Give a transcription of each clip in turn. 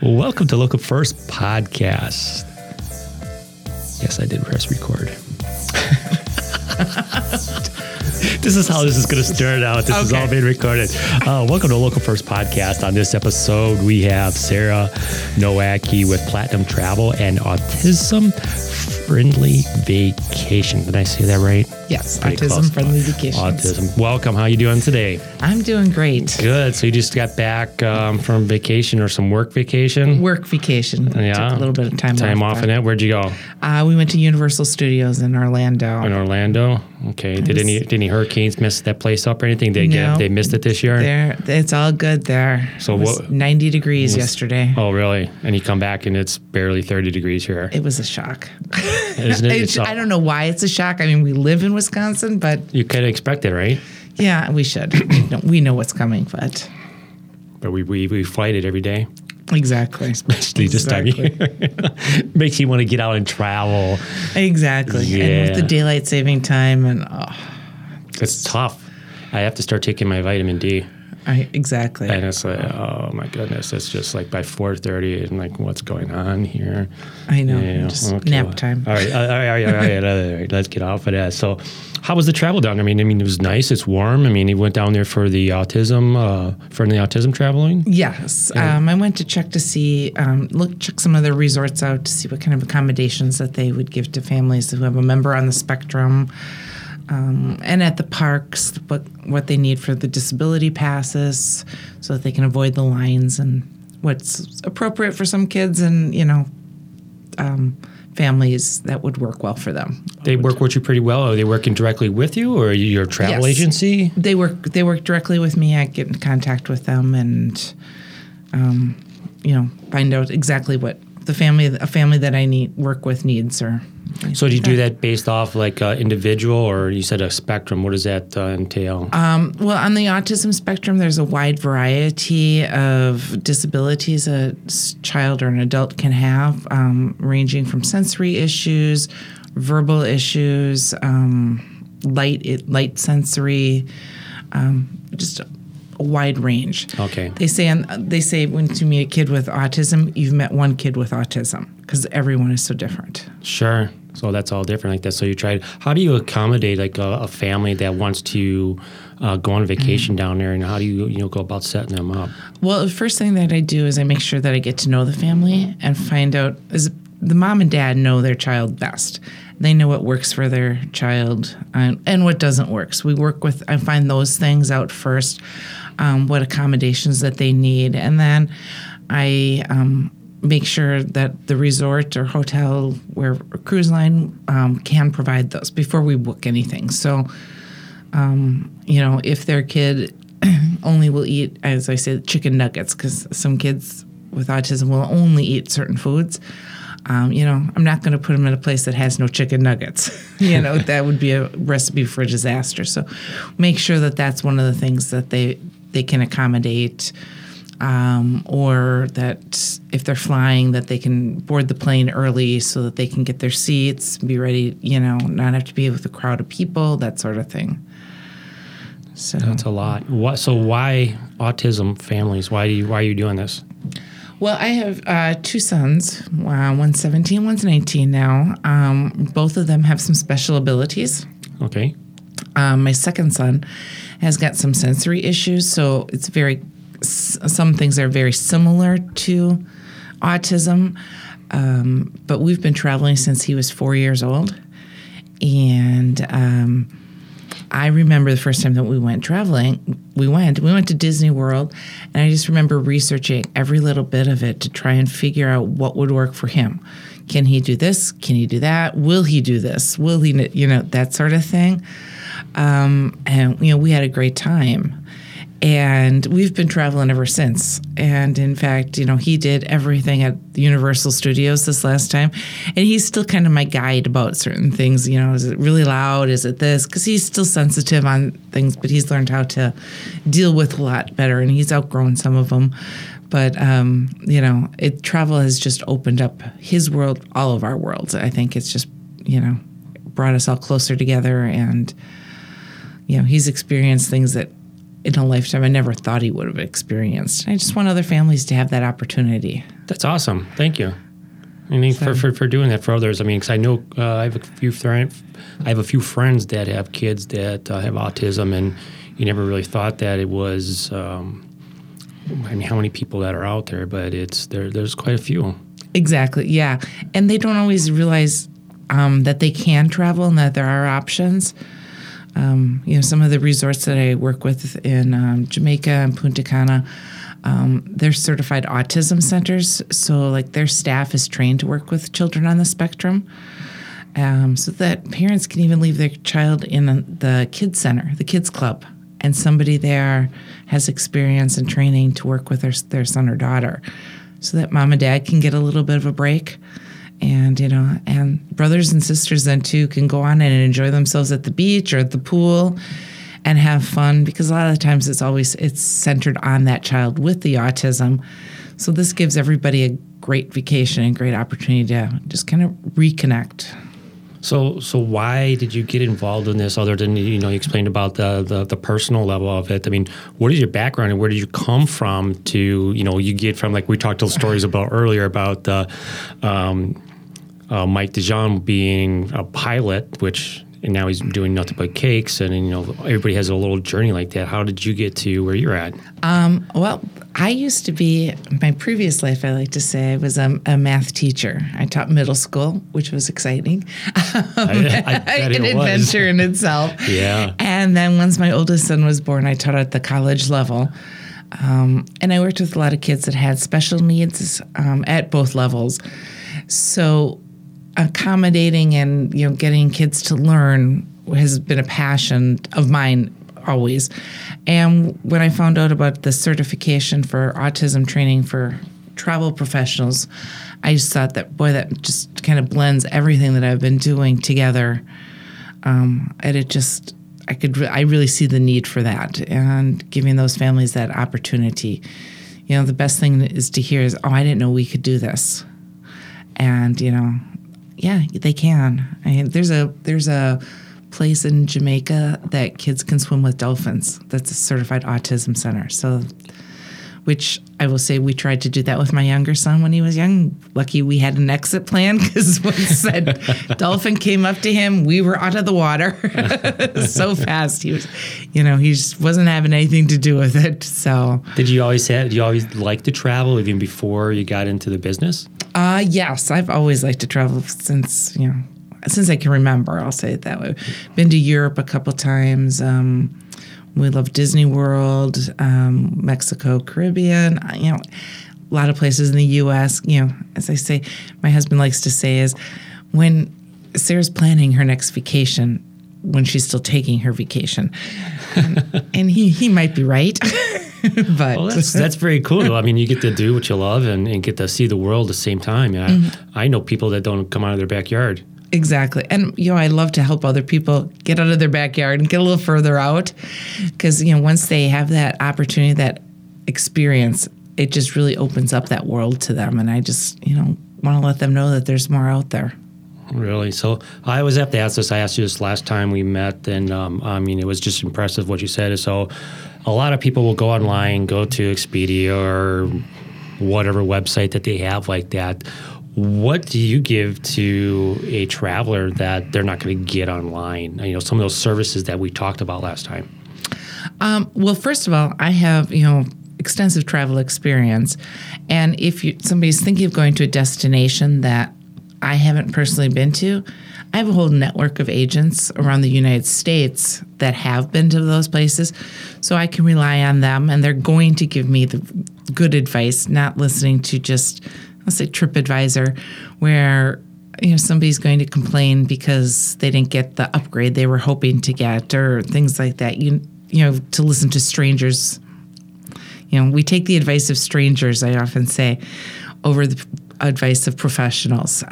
Welcome to Local First Podcast. Yes, I did press record. This is how this is going to start out. This is all being recorded. Welcome to Local First Podcast. On this episode, we have Sarah Nowacki with Platinum Travel and Autism Friendly Vacation. Did I say that right? Yes, Autism Friendly Vacations. Autism. Welcome. How are you doing today? I'm doing great. Good. So you just got back from vacation or some work vacation? Work vacation. Yeah. Took a little bit of time off in it. Where'd you go? We went to Universal Studios in Orlando. In Orlando. Okay. Did any hurricanes mess that place up or anything? They missed it this year? It's all good there. So it was 90 degrees yesterday. Oh, really? And you come back and it's barely 30 degrees here. It was a shock. Isn't it? I don't know why it's a shock. I mean, we live in Wisconsin, but you kind of expect it, right? Yeah, we should. We know what's coming, but we fight it every day. Exactly. Especially this time of year. Makes you want to get out and travel. Exactly. Yeah. And with the daylight saving time, and it's tough. I have to start taking my vitamin D. Exactly. And it's like, oh my goodness, it's just like by 4:30, and like, what's going on here? I know. Yeah, just okay. Nap time. All right. Let's get off of that. So, how was the travel down there? I mean, it was nice. It's warm. I mean, you went down there for the autism, traveling. Yes, yeah. I went to check some other resorts out to see what kind of accommodations that they would give to families who have a member on the spectrum. And at the parks, what they need for the disability passes so that they can avoid the lines and what's appropriate for some kids and, families that would work well for them. They work with you pretty well. Are they working directly with you or are you your travel agency? They work directly with me. I get in contact with them and, find out exactly what a family that I work with needs or... So do you do that based off like individual or you said a spectrum? What does that entail? Well, on the autism spectrum, there's a wide variety of disabilities a child or an adult can have, ranging from sensory issues, verbal issues, light sensory, just a wide range. Okay. They say when you meet a kid with autism, you've met one kid with autism because everyone is so different. Sure. So that's all different like that. So you tried. How do you accommodate like a family that wants to go on vacation down there, and how do you go about setting them up? Well, the first thing that I do is I make sure that I get to know the family and find out is the mom and dad know their child best. They know what works for their child and what doesn't work. So we work with I find those things out first, what accommodations that they need, and then I make sure that the resort or hotel or cruise line can provide those before we book anything. So, if their kid only will eat, as I say, chicken nuggets, because some kids with autism will only eat certain foods, I'm not going to put them in a place that has no chicken nuggets. That would be a recipe for disaster. So make sure that that's one of the things that they can accommodate. Or that if they're flying, that they can board the plane early so that they can get their seats, be ready, not have to be with a crowd of people, that sort of thing. So that's a lot. So why autism families? Why are you doing this? Well, I have two sons. One's 17, one's 19 now. Both of them have some special abilities. Okay. My second son has got some sensory issues, so it's some things are very similar to autism, but we've been traveling since he was 4 years old. And I remember the first time that we went traveling, we went to Disney World, and I just remember researching every little bit of it to try and figure out what would work for him. Can he do this? Can he do that? Will he do this? Will he, that sort of thing. And we had a great time. And we've been traveling ever since. And in fact, he did everything at Universal Studios this last time. And he's still kind of my guide about certain things. Is it really loud? Is it this? Because he's still sensitive on things, but he's learned how to deal with a lot better. And he's outgrown some of them. But, travel has just opened up his world, all of our worlds. I think it's just, brought us all closer together. And, he's experienced things that in a lifetime I never thought he would have experienced. I just want other families to have that opportunity. That's awesome. Thank you. I mean, for doing that for others. I mean, because I know I have a few friends that have kids that have autism, and you never really thought that it was. I mean, how many people that are out there? But there's quite a few. Exactly. Yeah, and they don't always realize that they can travel and that there are options. You know, some of the resorts that I work with in Jamaica and Punta Cana. They're certified autism centers, so like their staff is trained to work with children on the spectrum, so that parents can even leave their child in the kids center, the kids club, and somebody there has experience and training to work with their son or daughter, so that mom and dad can get a little bit of a break, and you know, and brothers and sisters then too can go on and enjoy themselves at the beach or at the pool. And have fun, because a lot of the times it's centered on that child with the autism. So this gives everybody a great vacation and great opportunity to just kind of reconnect. So why did you get involved in this, other than, you know, you explained about the personal level of it? I mean, what is your background and where did you come from to, you know, you get from, like we talked those stories about earlier about Mike DeJean being a pilot, which... And now he's doing nothing but cakes, and you know, everybody has a little journey like that. How did you get to where you're at? Well, I used to be, my previous life, I like to say, I was a math teacher. I taught middle school, which was exciting. An adventure in itself. Yeah. And then once my oldest son was born, I taught at the college level. And I worked with a lot of kids that had special needs at both levels. So... accommodating and, you know, getting kids to learn has been a passion of mine always. And when I found out about the certification for autism training for travel professionals, I just thought that, boy, that just kind of blends everything that I've been doing together. And it just, I really see the need for that and giving those families that opportunity. You know, the best thing is to hear is, oh, I didn't know we could do this. And, you know, yeah, they can. I mean, there's a place in Jamaica that kids can swim with dolphins. That's a certified autism center. So, which I will say, we tried to do that with my younger son when he was young. Lucky we had an exit plan, because once that dolphin came up to him, we were out of the water so fast. He was, you know, he just wasn't having anything to do with it. So, did you always like to travel even before you got into the business? Yes, I've always liked to travel since I can remember, I'll say it that way. Been to Europe a couple times. We love Disney World, Mexico, Caribbean, you know, a lot of places in the U.S. You know, as I say, my husband likes to say is, when Sarah's planning her next vacation, when she's still taking her vacation. And he might be right. But well, that's very cool. I mean, you get to do what you love and get to see the world at the same time. Yeah. Mm-hmm. I know people that don't come out of their backyard. Exactly. And, you know, I love to help other people get out of their backyard and get a little further out, because, you know, once they have that opportunity, that experience, it just really opens up that world to them. And I just, you know, want to let them know that there's more out there. Really? So I always have to ask this. I asked you this last time we met, and I mean, it was just impressive what you said. So a lot of people will go online, go to Expedia or whatever website that they have like that. What do you give to a traveler that they're not going to get online? You know, some of those services that we talked about last time. Well, first of all, I have, you know, extensive travel experience. And if somebody's thinking of going to a destination that I haven't personally been to, I have a whole network of agents around the United States that have been to those places, so I can rely on them, and they're going to give me the good advice, not listening to just, I'll say, TripAdvisor, where, you know, somebody's going to complain because they didn't get the upgrade they were hoping to get or things like that. You know, to listen to strangers. You know, we take the advice of strangers, I often say, over the advice of professionals.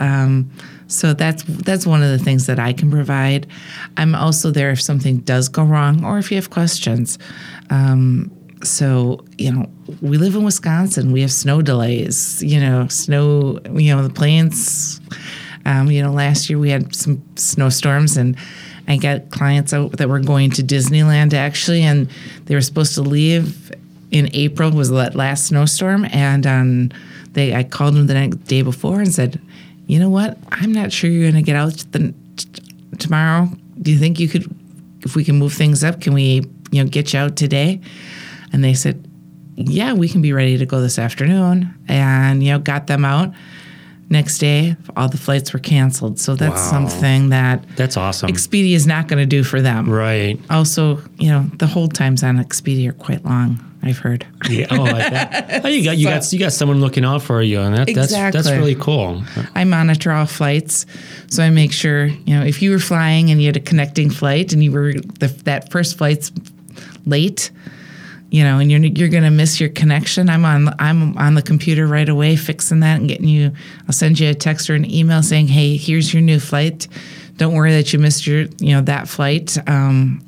So that's one of the things that I can provide. I'm also there if something does go wrong or if you have questions. So, you know, we live in Wisconsin. We have snow delays, you know, snow, you know, the plains. You know, last year we had some snowstorms, and I got clients out that were going to Disneyland, actually, and they were supposed to leave in April, was that last snowstorm, and I called them the next day before and said, you know what, I'm not sure you're going to get out tomorrow. Do you think you could, if we can move things up, can we, get you out today? And they said, yeah, we can be ready to go this afternoon. And, got them out. Next day, all the flights were canceled. So that's something that's awesome. Expedia is not going to do for them. Right. Also, the hold times on Expedia are quite long, I've heard. Yeah. Oh, like that. Oh, you got someone looking out for you, and that's really cool. I monitor all flights, so I make sure if you were flying and you had a connecting flight and you were that first flight's late. And you're going to miss your connection. I'm on the computer right away fixing that and getting you. I'll send you a text or an email saying, "Hey, here's your new flight. Don't worry that you missed your that flight.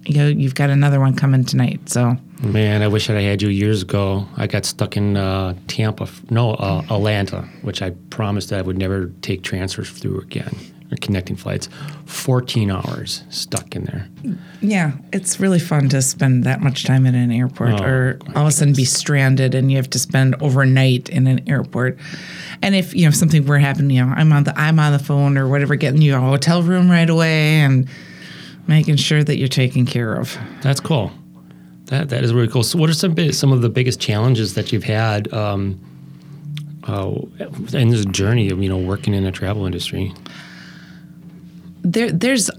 You've got another one coming tonight." So. Man, I wish that I had you years ago. I got stuck in Atlanta, which I promised that I would never take transfers through again. Or connecting flights, 14 hours stuck in there. Yeah, it's really fun to spend that much time at an airport all of a sudden be stranded and you have to spend overnight in an airport. And if, something were happening, I'm on the phone or whatever, getting you a hotel room right away and making sure that you're taken care of. That's cool. That is really cool. So what are some of the biggest challenges that you've had in this journey of, working in the travel industry? There's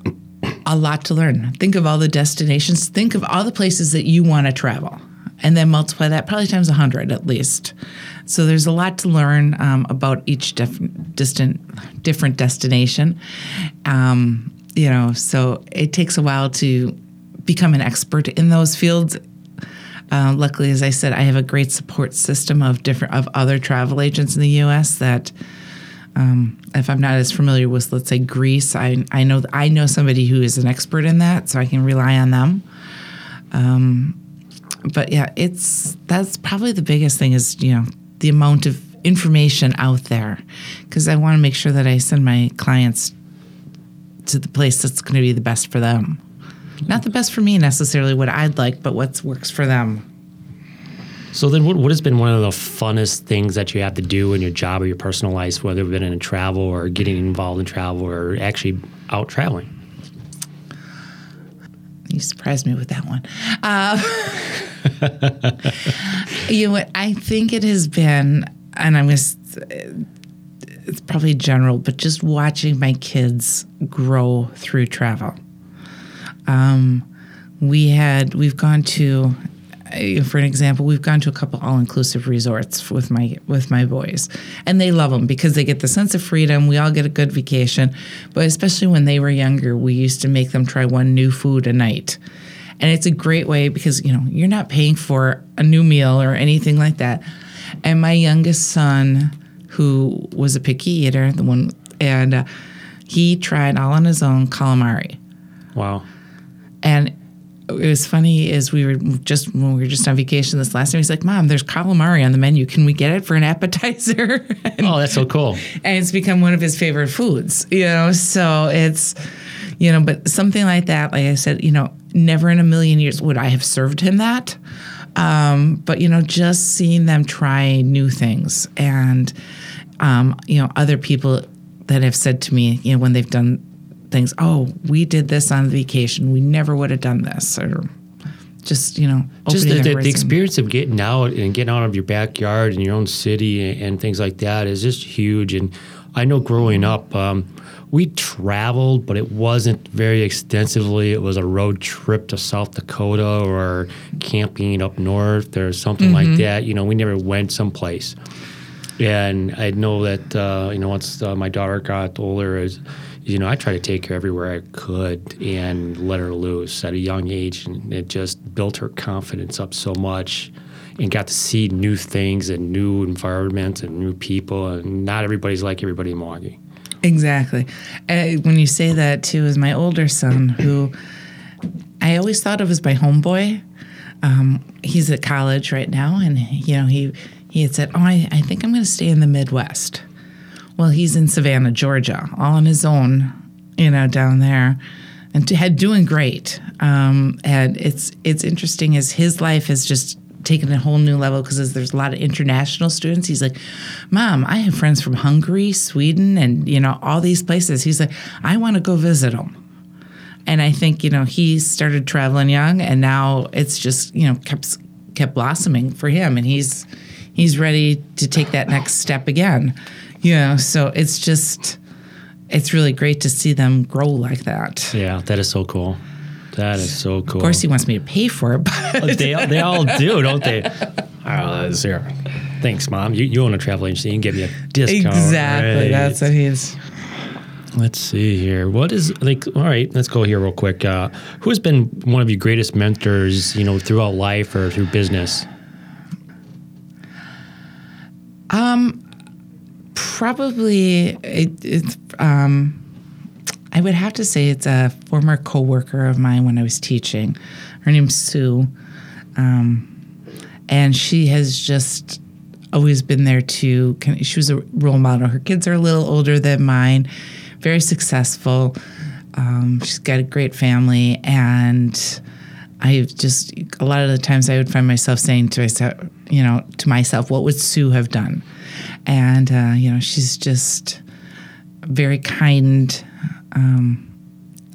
a lot to learn. Think of all the destinations. Think of all the places that you want to travel. And then multiply that probably times 100 at least. So there's a lot to learn about each different destination. So it takes a while to become an expert in those fields. Luckily, as I said, I have a great support system of other travel agents in the U.S. that... if I'm not as familiar with, let's say, Greece, I know somebody who is an expert in that, so I can rely on them. But yeah, that's probably the biggest thing is, the amount of information out there, because I want to make sure that I send my clients to the place that's going to be the best for them. Not the best for me necessarily, what I'd like, but what works for them. So then what has been one of the funnest things that you have to do in your job or your personal life, whether you've been in travel or getting involved in travel or actually out traveling? You surprised me with that one. You know what? I think it has been, and it's probably general, but just watching my kids grow through travel. For an example, we've gone to a couple all-inclusive resorts with my boys, and they love them because they get the sense of freedom. We all get a good vacation, but especially when they were younger, we used to make them try one new food a night, and it's a great way because you're not paying for a new meal or anything like that. And my youngest son, who was a picky eater, he tried all on his own calamari. Wow, and. It was funny is when we were just on vacation this last time, he's like, "Mom, there's calamari on the menu. Can we get it for an appetizer?" And, oh, that's so cool. And it's become one of his favorite foods, so it's, but something like that, like I said, never in a million years would I have served him that. But, just seeing them try new things and, other people that have said to me, when they've done things, "Oh, we did this on vacation. We never would have done this," or just the experience of getting out of your backyard and your own city and things like that is just huge. And I know growing up, we traveled, but it wasn't very extensively. It was a road trip to South Dakota or camping up north or something like that. We never went someplace. And I know that once my daughter got older, I tried to take her everywhere I could and let her loose at a young age, and it just built her confidence up so much and got to see new things and new environments and new people, and not everybody's like everybody in Milwaukee. Exactly. When you say that, too, is my older son, who I always thought of as my homeboy. He's at college right now, and, he had said, "Oh, I think I'm going to stay in the Midwest." Well, he's in Savannah, Georgia, all on his own, down there. and had doing great. And it's interesting as his life has just taken a whole new level because there's a lot of international students. He's like, Mom, I have friends from Hungary, Sweden, and, you know, all these places. He's like, I want to go visit them. And I think, you know, he started traveling young, and now it's just, you know, kept blossoming for him. And he's ready to take that next step again, you know. So it's just, it's really great to see them grow like that. Yeah, that is so cool. That is so cool. Of course, he wants me to pay for it. But they all do, don't they? Sarah, thanks, Mom. You own a travel agency. You can give me a discount. Exactly. Right? That's what he is. Let's see here. What is, like, all right, let's go here real quick. Who has been one of your greatest mentors, you know, throughout life or through business? Probably, I would have to say it's a former coworker of mine when I was teaching. Her name's Sue, and she has just always been there too. She was a role model. Her kids are a little older than mine, very successful. She's got a great family, and I've just, a lot of the times I would find myself saying to myself, you know, what would Sue have done? And you know, she's just very kind.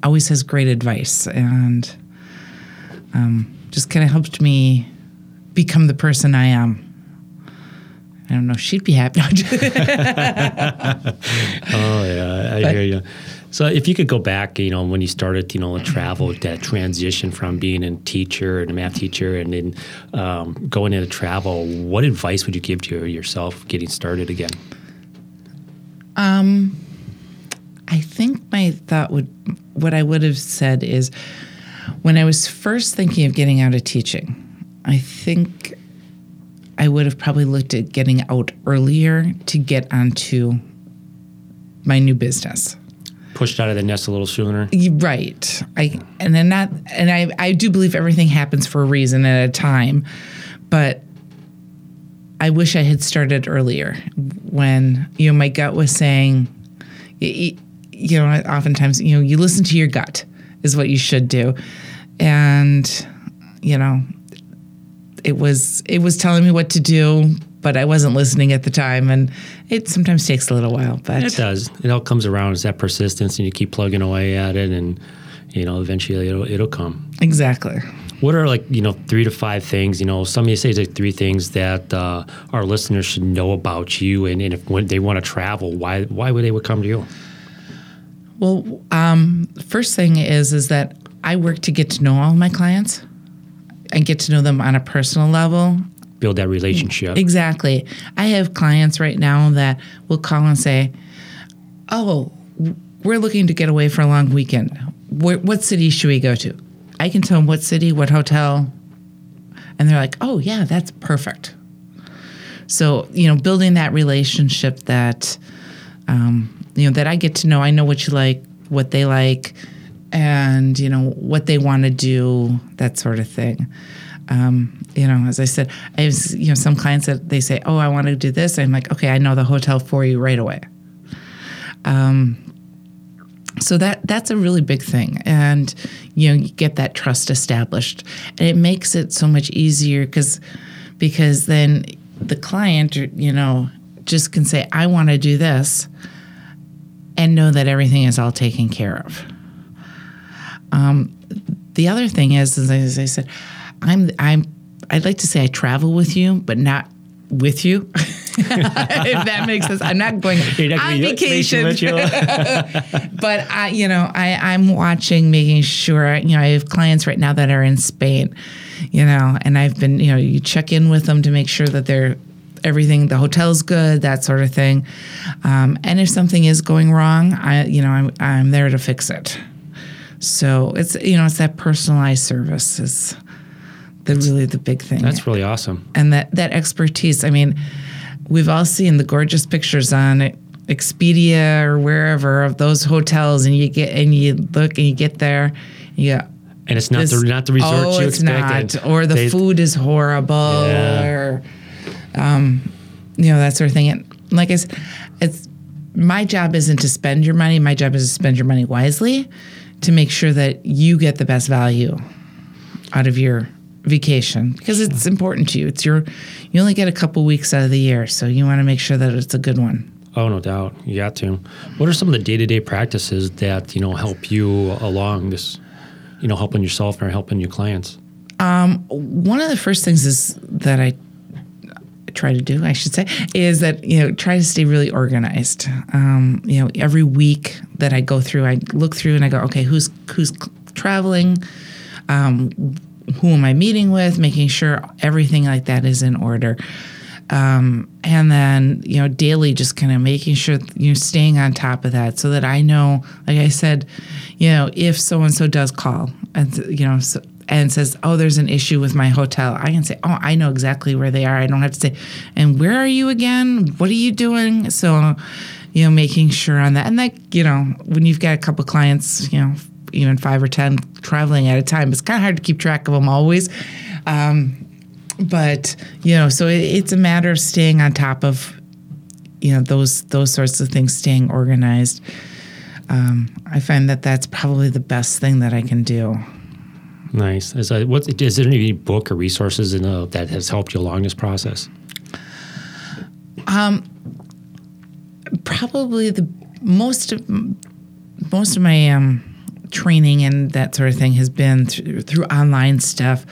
Always has great advice, and just kind of helped me become the person I am. I don't know if she'd be happy. Oh, yeah, I hear you. So if you could go back, you know, when you started, you know, travel, that transition from being a teacher and a math teacher and then going into travel, what advice would you give to yourself getting started again? I think my thought what I would have said is, when I was first thinking of getting out of teaching, I think I would have probably looked at getting out earlier to get onto my new business. Pushed out of the nest a little sooner. Right. I do believe everything happens for a reason at a time, but I wish I had started earlier when, you know, my gut was saying, you know, oftentimes, you know, you listen to your gut is what you should do. And, you know, it was telling me what to do, but I wasn't listening at the time. And it sometimes takes a little while, but it does. It all comes around. It's that persistence, and you keep plugging away at it, and, you know, eventually it'll come. Exactly. What are, like, you know, 3 to 5 things, you know, some of you say like 3 things that our listeners should know about you, and if when they want to travel, why would they come to you? Well, first thing is that I work to get to know all my clients and get to know them on a personal level. Build that relationship. Exactly. I have clients right now that will call and say, oh, we're looking to get away for a long weekend. What city should we go to? I can tell them what city, what hotel, and they're like, oh, yeah, that's perfect. So, you know, building that relationship that, you know, that I get to know. I know what you like, what they like, and, you know, what they want to do, that sort of thing. You know, as I said, I have, you know, some clients that they say, oh, I want to do this. I'm like, okay, I know the hotel for you right away. So that's a really big thing. And, you know, you get that trust established. And it makes it so much easier because then the client, you know, just can say, I want to do this, and know that everything is all taken care of. The other thing is, as I said, I'd like to say I travel with you, but not with you. If that makes sense. I'm not going on vacation, but I, you know, I'm watching, making sure, you know, I have clients right now that are in Spain, you know, and I've been, you know, you check in with them to make sure that they're everything, the hotel's good, that sort of thing. And if something is going wrong, I'm there to fix it. So it's, you know, it's that personalized service is really the big thing. That's really awesome. And that expertise, I mean, we've all seen the gorgeous pictures on Expedia or wherever of those hotels, and you get there, yeah. And it's not the resort you expected. Not, or the food is horrible, yeah. Or you know, that sort of thing. And like I said, my job isn't to spend your money. My job is to spend your money wisely, to make sure that you get the best value out of your vacation, because it's important to you. It's your, you only get a couple weeks out of the year, so you want to make sure that it's a good one. Oh, no doubt. You got to. What are some of the day-to-day practices that, you know, help you along this, you know, helping yourself or helping your clients? One of the first things is that I try to do, I should say, is that, you know, try to stay really organized. You know, every week that I go through, I look through and I go, okay, who's traveling? Who am I meeting with? Making sure everything like that is in order. And then, you know, daily, just kind of making sure you're staying on top of that, so that I know, like I said, you know, if so-and-so does call and, you know, so, and says, oh, there's an issue with my hotel, I can say, oh, I know exactly where they are. I don't have to say, and where are you again? What are you doing? So, you know, making sure on that. And that, you know, when you've got a couple clients, you know, even 5 or 10 traveling at a time, it's kind of hard to keep track of them always. But, you know, so it's a matter of staying on top of, you know, those sorts of things, staying organized. I find that that's probably the best thing that I can do. Nice. Is there any book or resources that has helped you along this process? Probably the most of my training and that sort of thing has been through online stuff.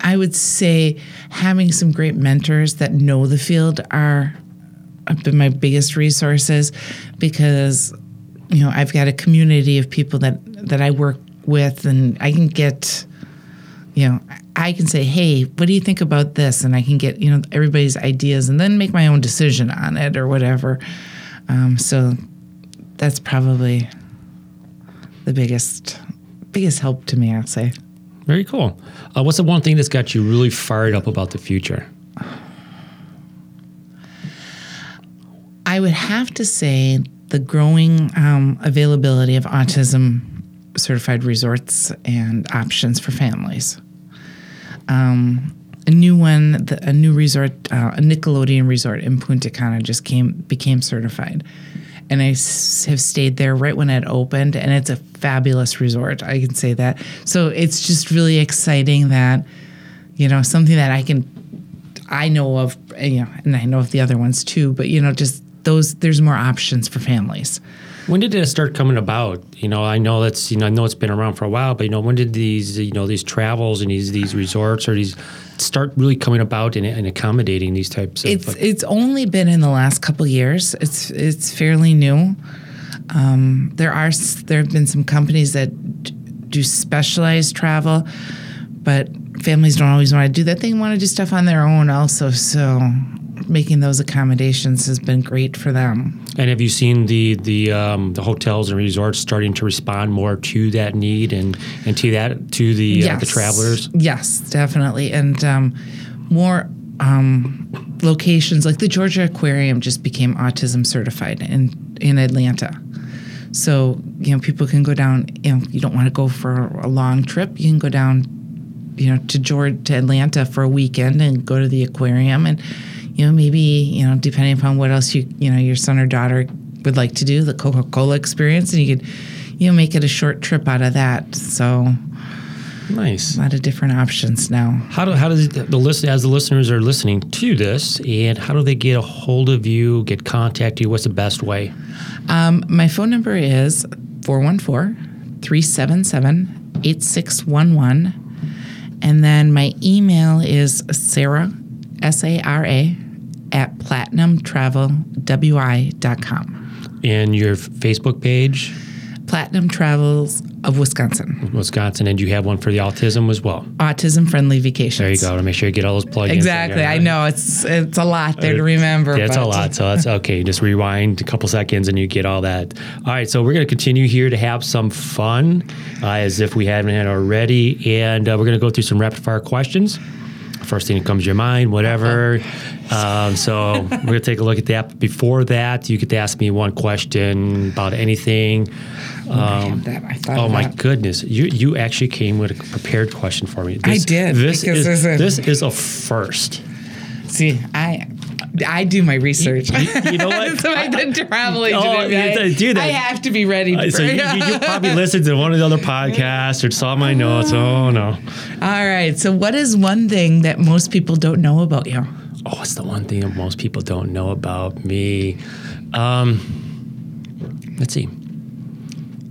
I would say having some great mentors that know the field have been my biggest resources, because, you know, I've got a community of people that I work with, and I can get, you know, I can say, hey, what do you think about this? And I can get, you know, everybody's ideas and then make my own decision on it or whatever. So that's probably the biggest help to me, I'd say. Very cool. What's the one thing that's got you really fired up about the future? I would have to say the growing availability of autism-certified resorts and options for families. A new resort, a Nickelodeon resort in Punta Cana just became certified. And I have stayed there right when it opened, and it's a fabulous resort, I can say that. So it's just really exciting that, you know, something that I know of, you know, and I know of the other ones too, but, you know, just there's more options for families. When did it start coming about? You know, I know that's, you know, I know it's been around for a while, but, you know, when did these, you know, these travels and these resorts or these start really coming about and accommodating these types of? It's only been in the last couple of years. It's fairly new. There have been some companies that do specialized travel, but families don't always want to do that. They want to do stuff on their own also, so making those accommodations has been great for them. And have you seen the hotels and resorts starting to respond more to that need and to that to the yes. The travelers? Yes, definitely. And more locations like the Georgia Aquarium just became autism certified in Atlanta. So, you know, people can go down. You know, you don't want to go for a long trip, you can go down, you know, to Atlanta for a weekend and go to the aquarium, and, you know, maybe, you know, depending upon what else you know, your son or daughter would like to do, the Coca-Cola experience, and you could, you know, make it a short trip out of that. So nice. A lot of different options now. How does as the listeners are listening to this, and how do they get a hold of you, get contact you? What's the best way? My phone number is 414-377-8611, and then my email is Sarah, S-A-R-A, at PlatinumTravelWI.com. And your Facebook page? Platinum Travels of Wisconsin. Wisconsin. And you have one for the autism as well? Autism Friendly Vacations. There you go. To make sure you get all those plugins. Exactly. I know. It's a lot there to remember. Yeah, it's a lot. So that's okay. Just rewind a couple seconds and you get all that. All right. So we're going to continue here to have some fun as if we haven't had already. And we're going to go through some rapid fire questions. First thing that comes to your mind, whatever. So we're going to take a look at that. But before that, you get to ask me one question about anything. Goodness. You actually came with a prepared question for me. I did. This is a first. See, I I do my research. You know what? So I did travel agent. I have to be ready. So you probably listened to one of the other podcasts or saw my notes. Oh, no. All right. So what is one thing that most people don't know about you? Oh, it's the one thing that most people don't know about me. Let's see.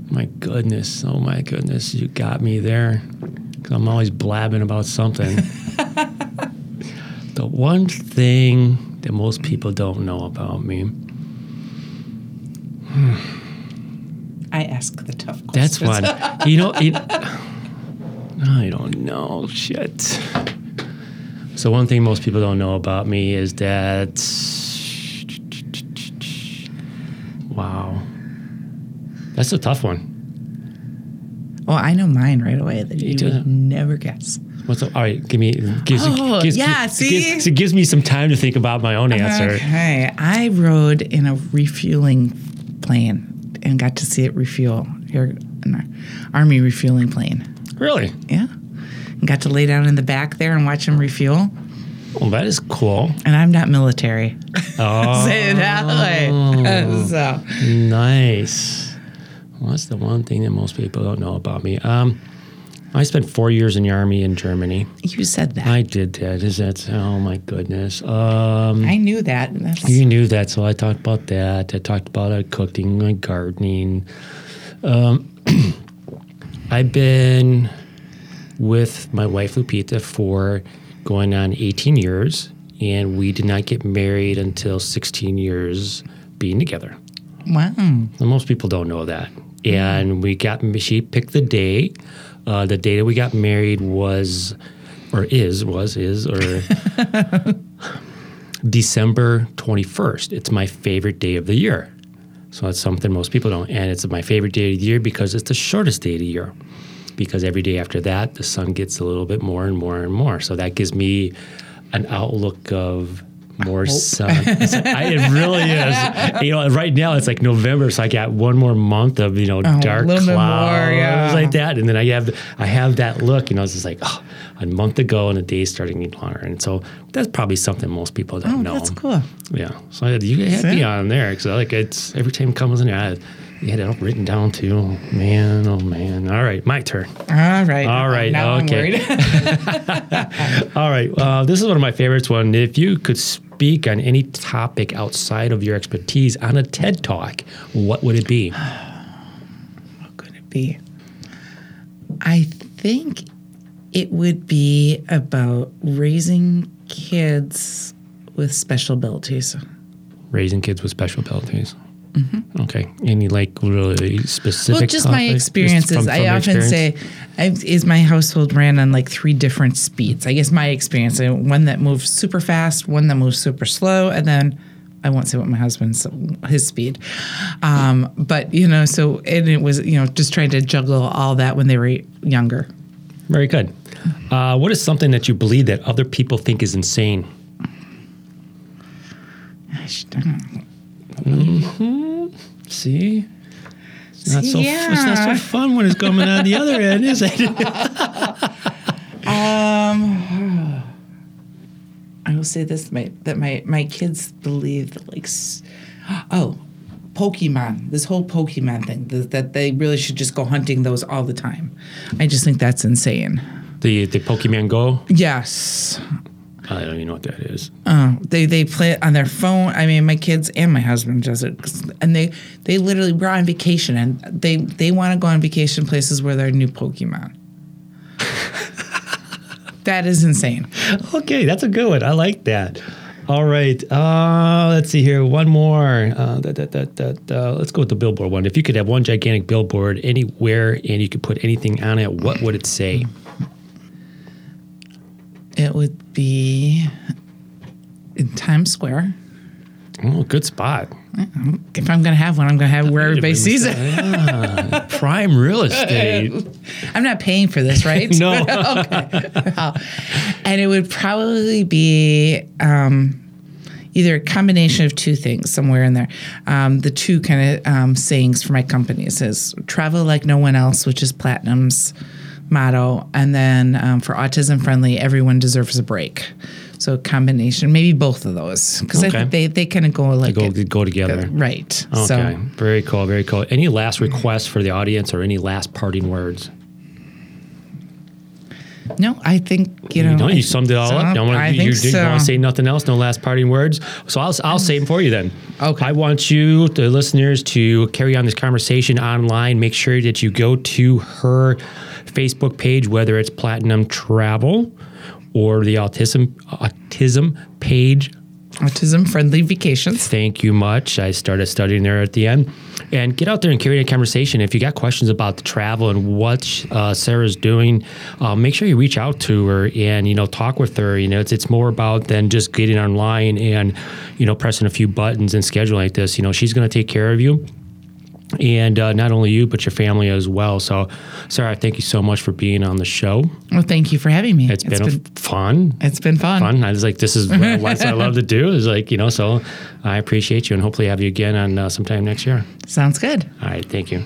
My goodness, you got me there. 'Cause I'm always blabbing about something. The one thing that most people don't know about me. I ask the tough questions. That's one. I don't know. Shit. So one thing most people don't know about me is that... Wow. That's a tough one. Oh, I know mine right away that you would never guess. What's up? All right, gives me some time to think about my own answer. Okay, I rode in a refueling plane and got to see it refuel. Here, an Army refueling plane. Really? Yeah. And got to lay down in the back there and watch them refuel. Well, that is cool. And I'm not military. Oh. Say it that way. So. Nice. Well, that's the one thing that most people don't know about me. I spent 4 years in the Army in Germany. You said that. I did that. Is that? Oh, my goodness. I knew that. You knew that, so I talked about that. I talked about cooking and gardening. I've been with my wife, Lupita, for going on 18 years, and we did not get married until 16 years being together. Wow. And most people don't know that. And she picked the day. The day that we got married was December 21st. It's my favorite day of the year. So it's something most people don't. And it's my favorite day of the year because it's the shortest day of the year. Because every day after that, the sun gets a little bit more and more and more. So that gives me an outlook of... more sun. It really is. Right now it's like November, so I got one more month of dark clouds like that, and then I have that look. It's just like a month ago, and the day's starting to get longer, and so that's probably something most people don't know. That's cool. Yeah. So you had me on there because it's every time it comes in there. You had it all written down too. Oh man. All right, my turn. All right. Now okay. I'm worried. All right. This is one of my favorites. One. If you could speak on any topic outside of your expertise on a TED Talk, what would it be? What could it be? I think it would be about raising kids with special abilities. Raising kids with special abilities. Mm-hmm. Okay. Any really specific? Well, just topics? My experiences. I often say my household ran on three different speeds. I guess my experience, one that moves super fast, one that moves super slow, and then I won't say what my husband's speed. So and it was just trying to juggle all that when they were younger. Very good. What is something that you believe that other people think is insane? Mm-hmm. See? It's not so fun when it's coming out the other end, is it? I will say this, my kids believe that Pokemon, this whole Pokemon thing, that they really should just go hunting those all the time. I just think that's insane. The Pokemon Go? Yes. I don't even know what that is. They play it on their phone. I mean, my kids and my husband does it. And they literally, we're on vacation, and they want to go on vacation places where there are new Pokemon. That is insane. Okay, that's a good one. I like that. All right. Let's see here. One more. Let's go with the billboard one. If you could have one gigantic billboard anywhere and you could put anything on it, what would it say? It would be in Times Square. Oh, good spot. If I'm going to have one, I'm going to have where everybody sees it. Prime real estate. I'm not paying for this, right? No. Okay. And it would probably be either a combination of two things somewhere in there. The two kind of sayings for my companies is travel like no one else, which is Platinum's motto, and then for Autism Friendly, everyone deserves a break. So a combination, maybe both of those, because they kind of go like go together, right? Okay, so. Very cool, very cool. Any last requests for the audience, or any last parting words? No, I think you summed it all up. You don't want to say nothing else. No last parting words. So I'll say them for you then. Okay. I want you, the listeners, to carry on this conversation online. Make sure that you go to her Facebook page, whether it's Platinum Travel or the Autism page. Autism Friendly Vacations. Thank you much. I started studying there at the end. And get out there and carry a conversation. If you got questions about the travel and what Sarah's doing, make sure you reach out to her and, talk with her. It's more about than just getting online and, pressing a few buttons and scheduling like this. She's going to take care of you. And not only you, but your family as well. So, Sarah, thank you so much for being on the show. Well, thank you for having me. It's been fun. It's been fun. I was like, this is what I love to do. It's like, so I appreciate you and hopefully have you again on sometime next year. Sounds good. All right. Thank you.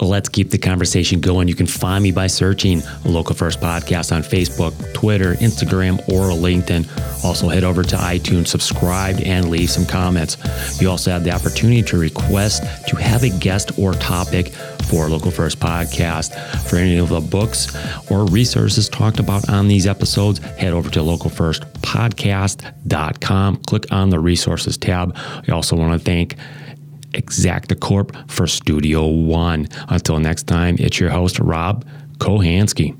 Let's keep the conversation going. You can find me by searching Local First Podcast on Facebook, Twitter, Instagram, or LinkedIn. Also, head over to iTunes, subscribe, and leave some comments. You also have the opportunity to request to have a guest or topic for Local First Podcast. For any of the books or resources talked about on these episodes, head over to localfirstpodcast.com. Click on the resources tab. I also want to thank Exacta Corp for Studio One. Until next time, it's your host, Rob Kohansky.